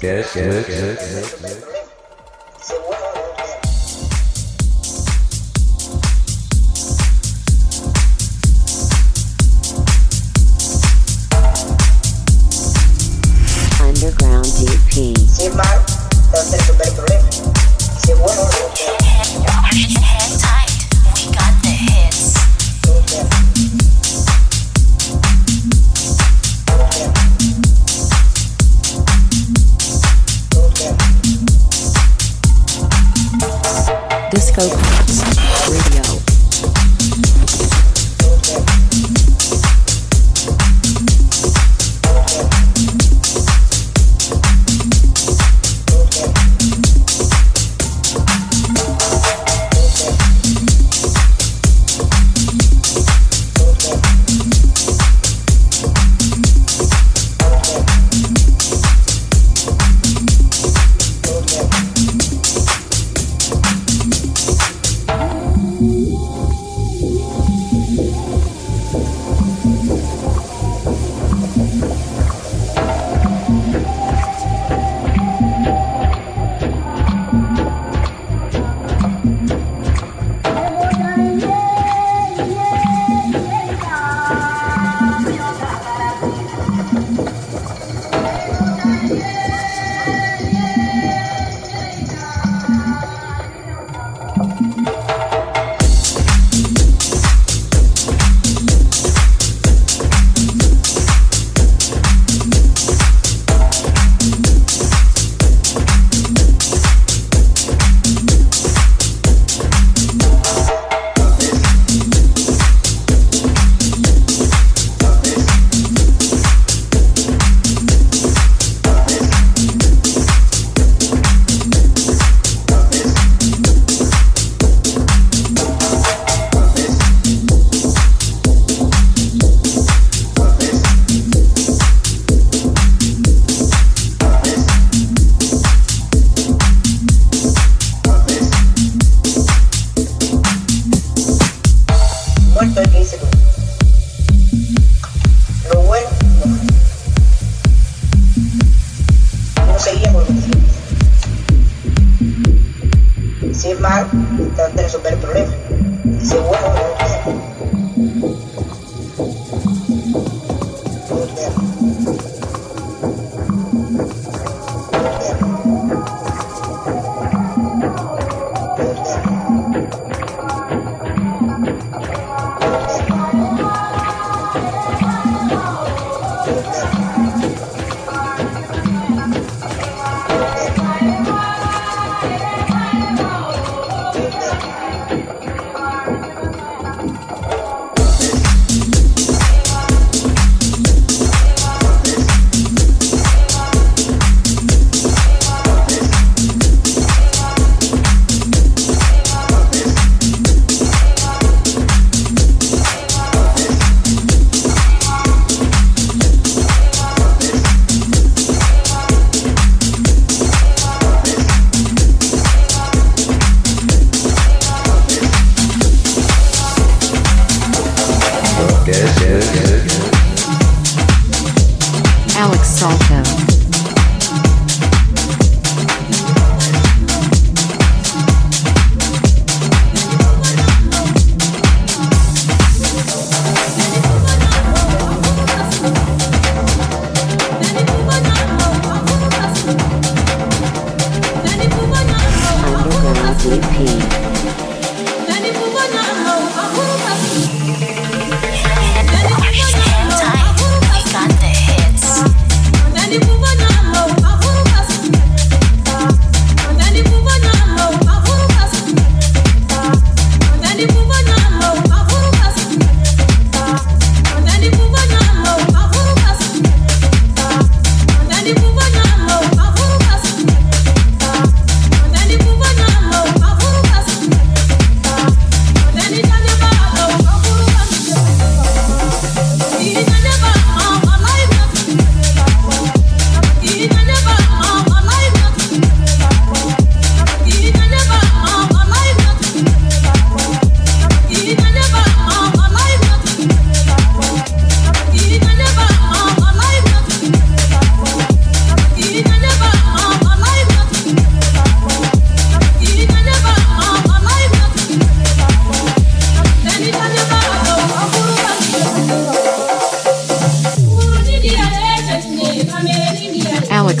Yes.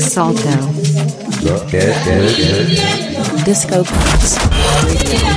Salto, Disco Pops, Alex Salto.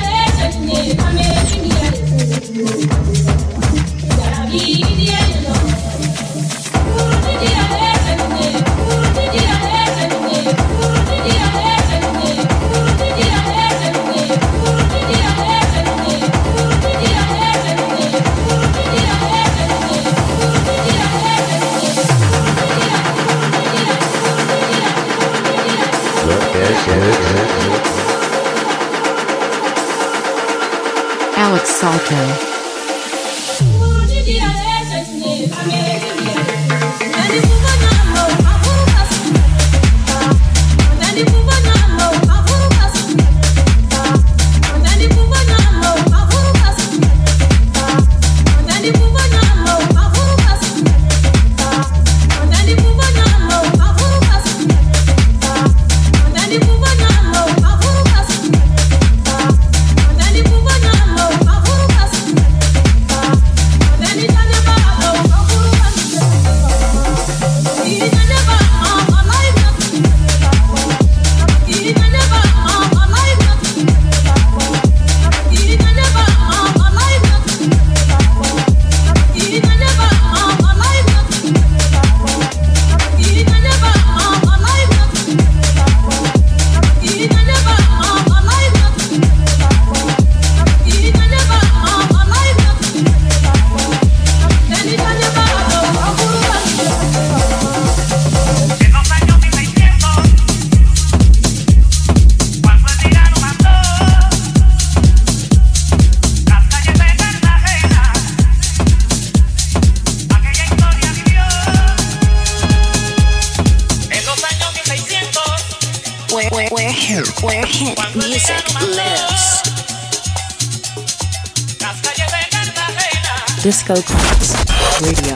Disco Clubs Radio.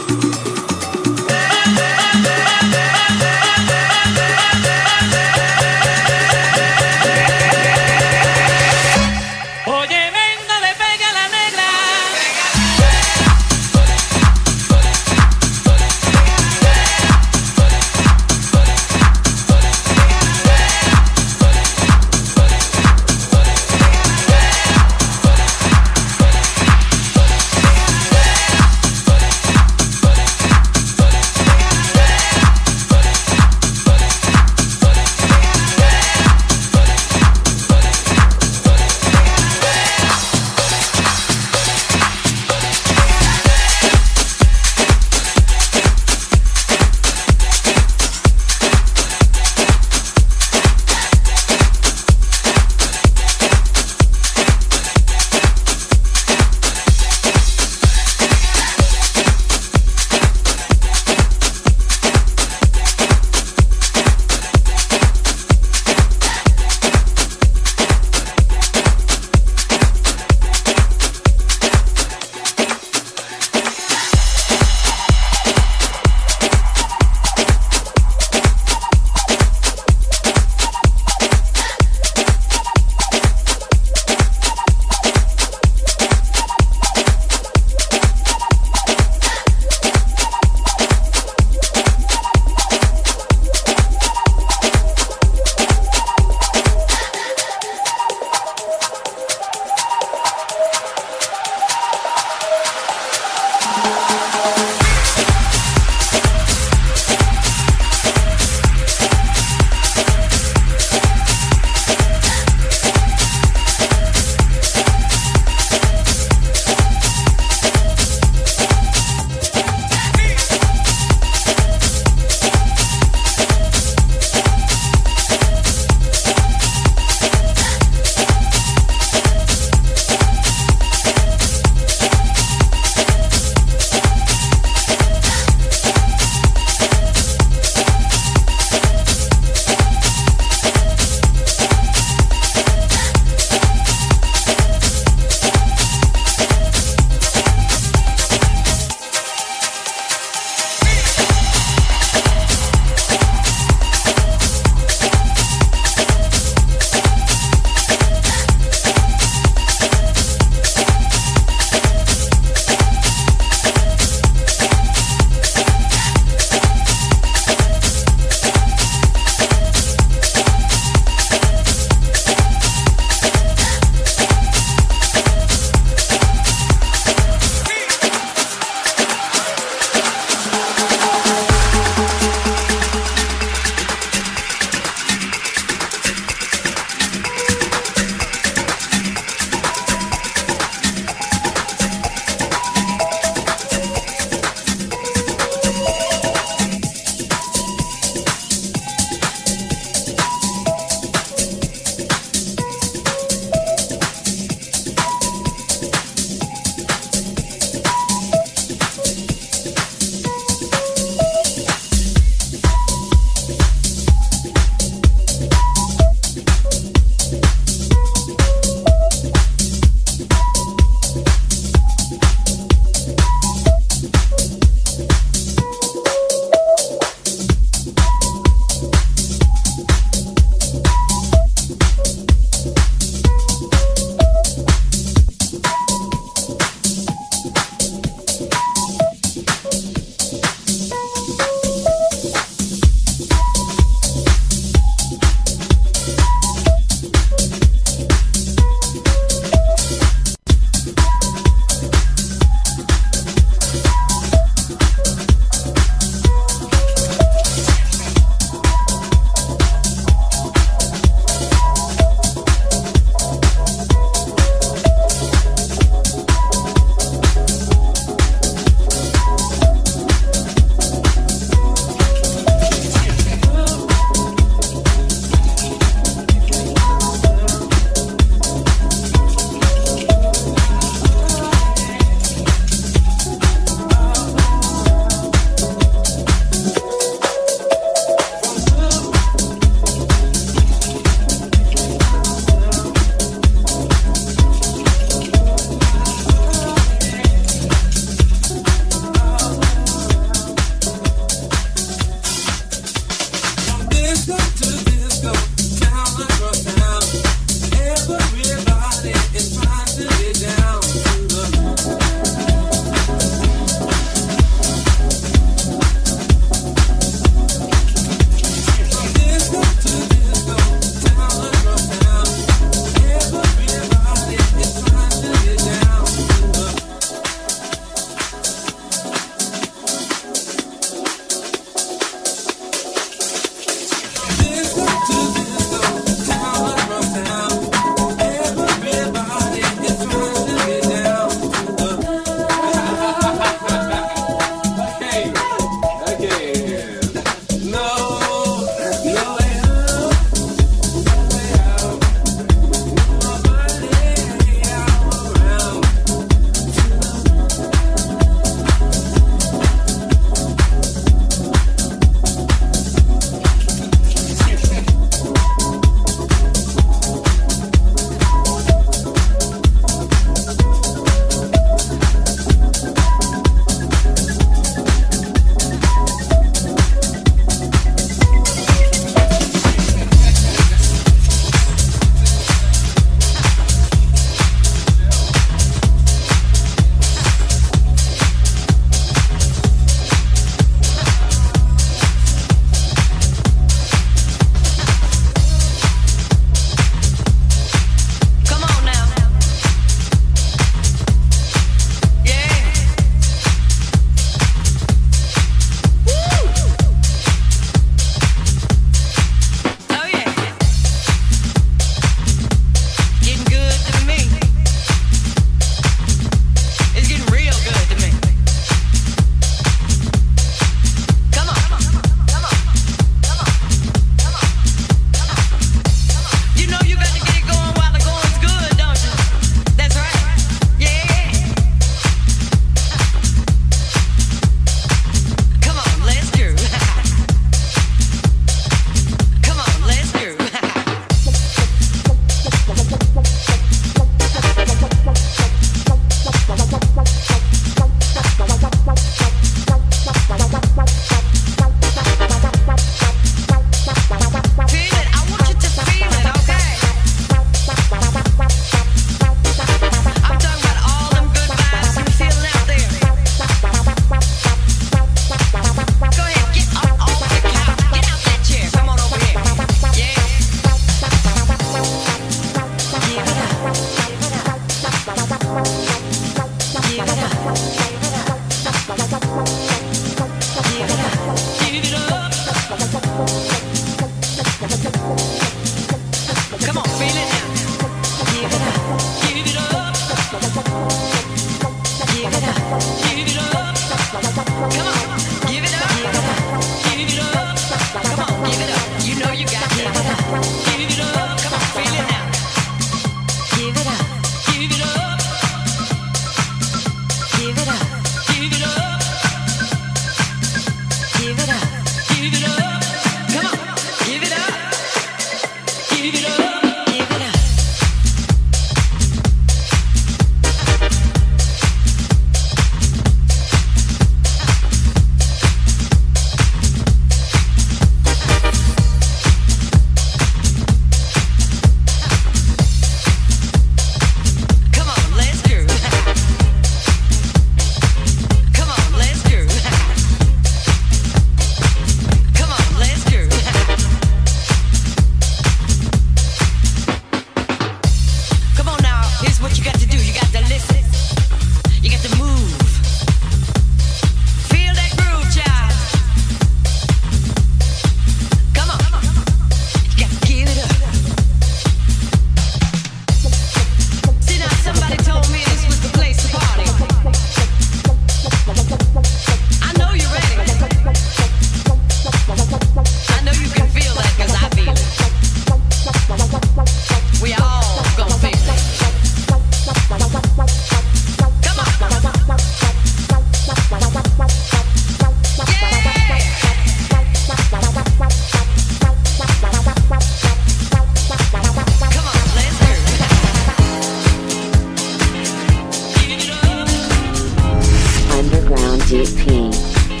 DP. Letting her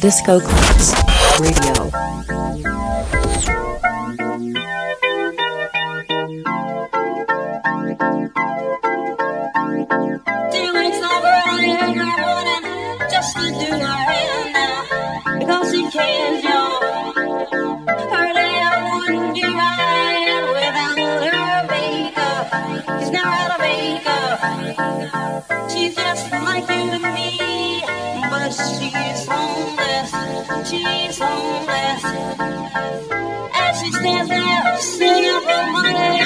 Disco Clubs Radio. She's just like you and me, but she's homeless, she's homeless. As she stands there singing for money.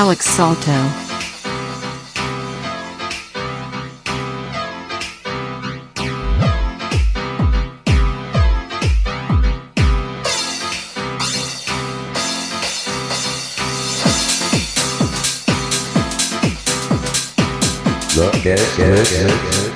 Alex Salto. Look at it, look at it.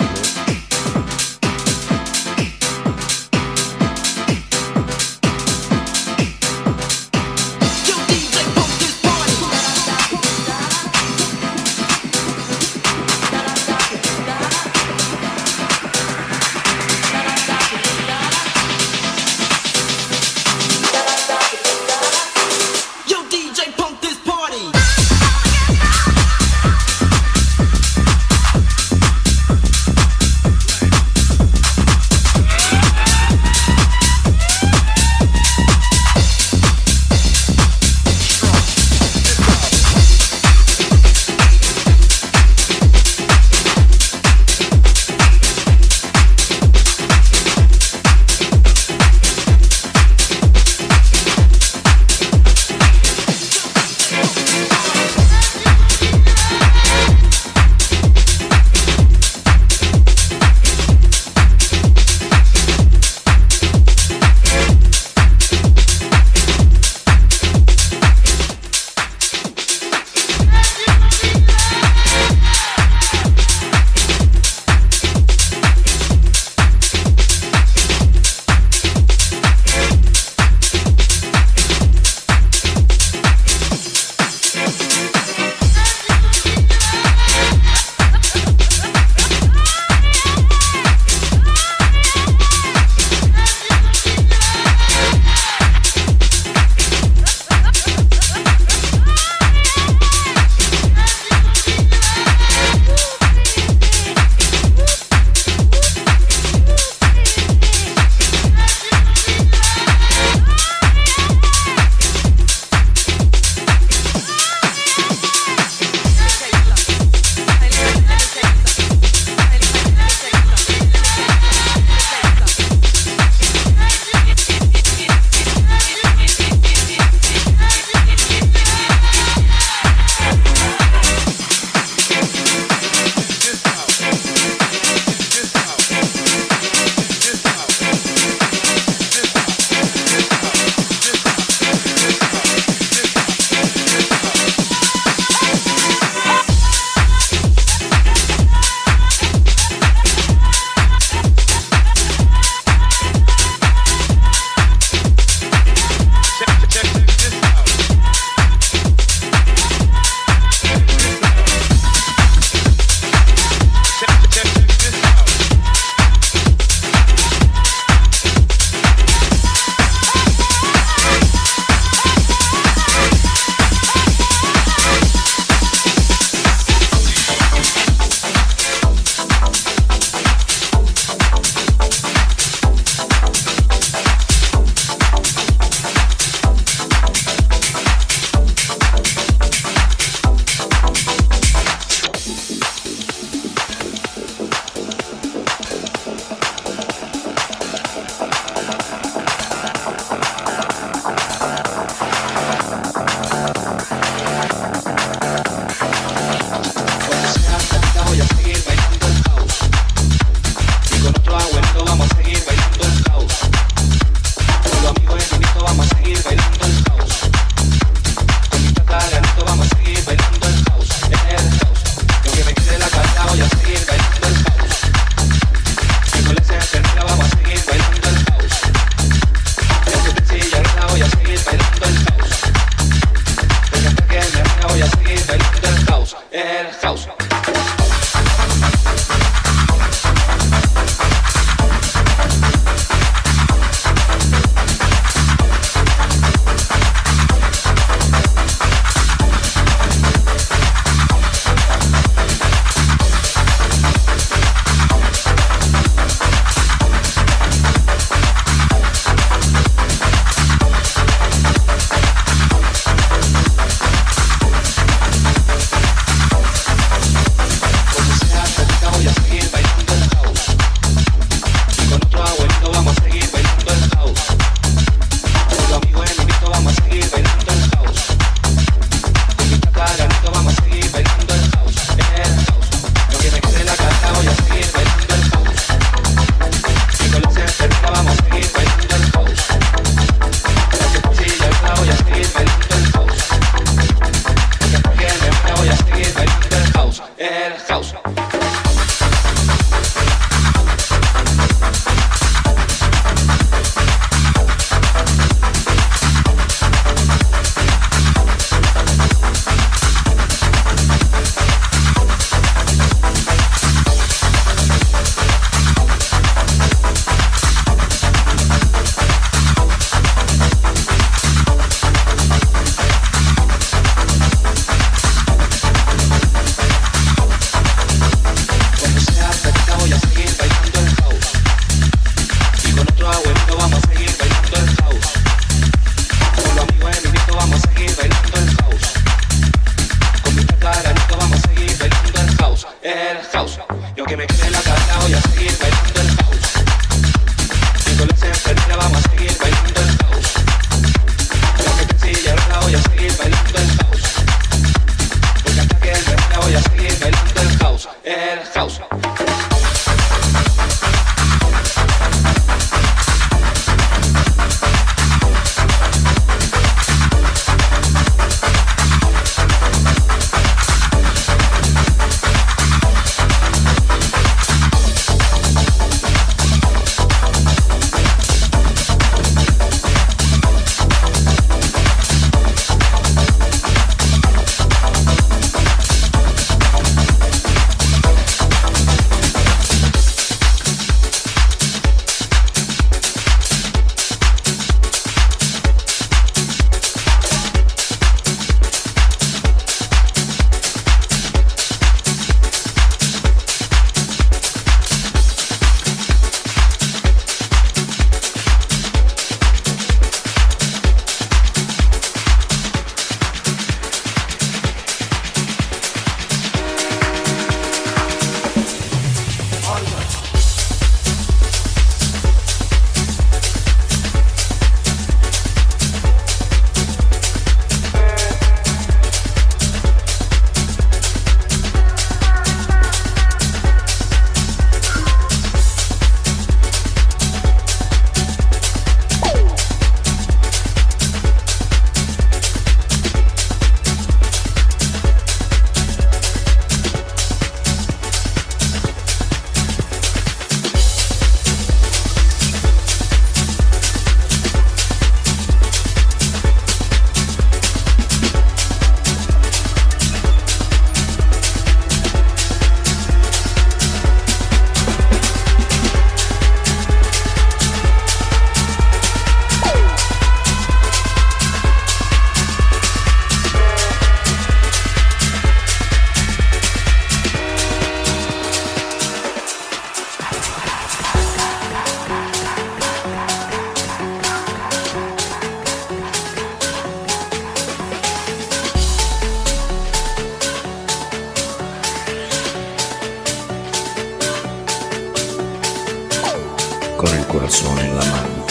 corazón en la mano,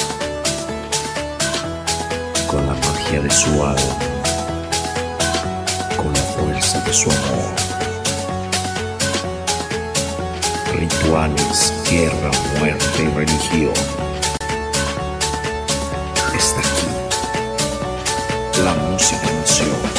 con la magia de su alma, con la fuerza de su amor. Rituales, guerra, muerte y religión. Está aquí, la música nació.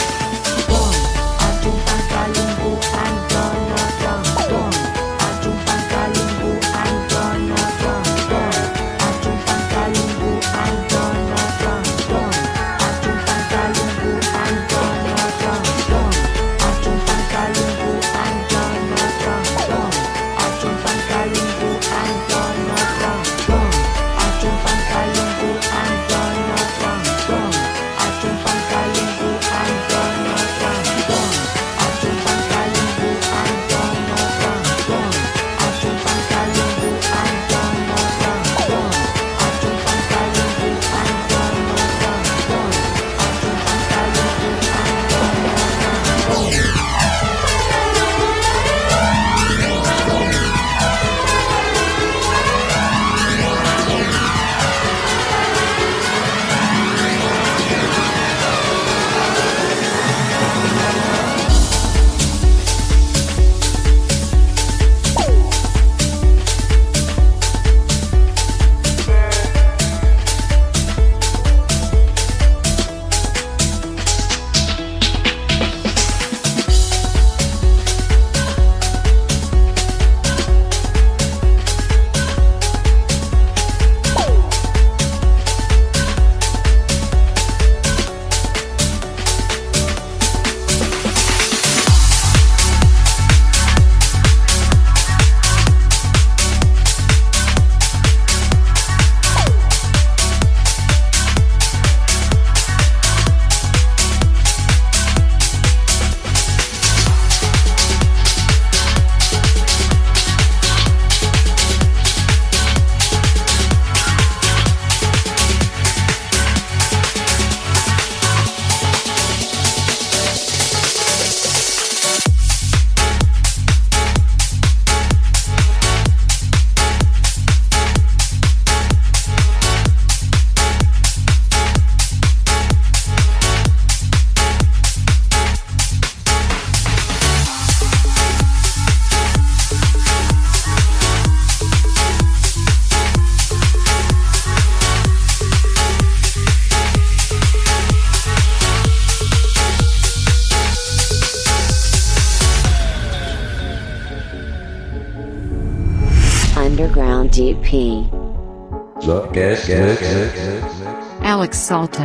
Alex Salto,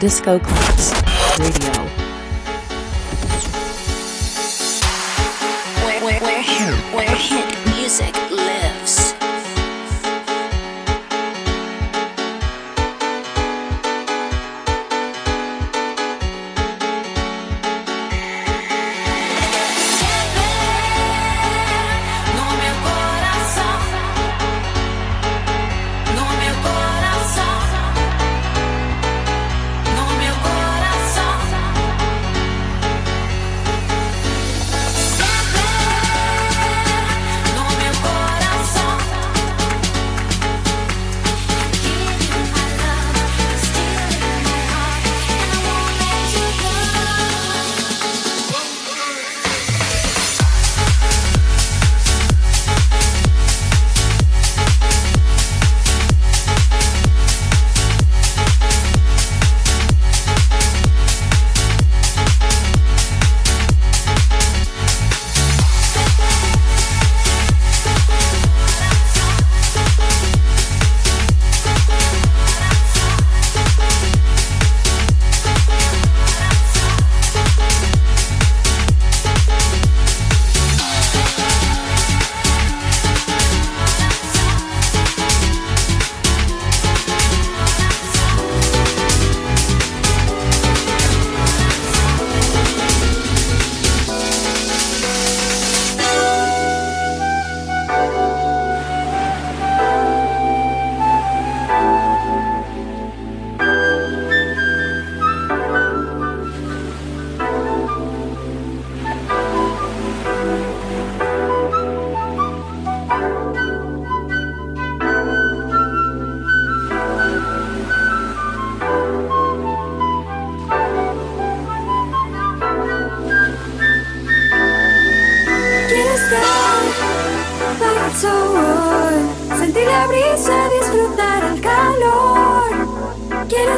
Disco Class Radio. Where hit music lives.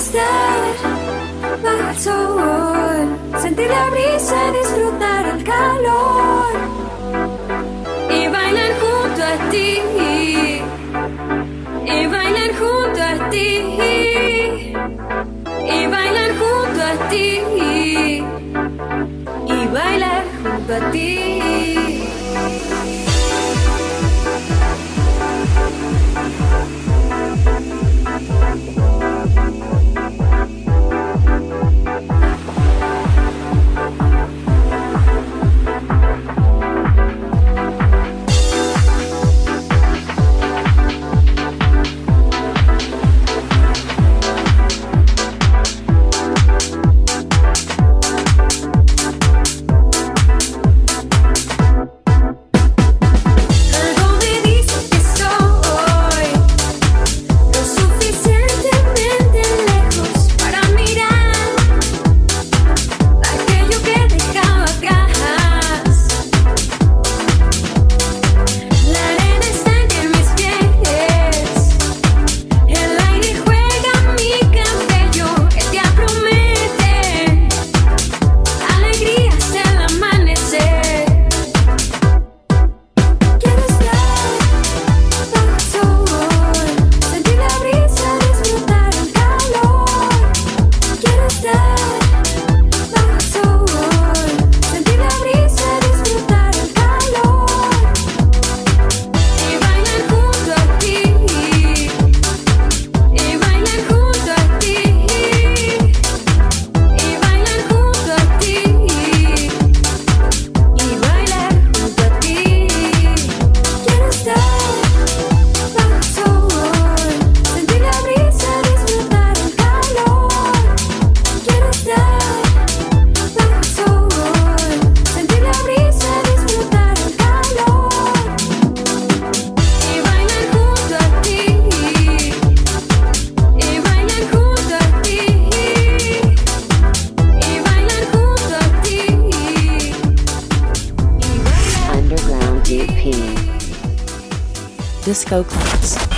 estar bajo el sol, sentir la brisa, disfrutar el calor y bailar junto a ti, y bailar junto a ti, y bailar junto a ti, y bailar junto a ti. Disco Clubs.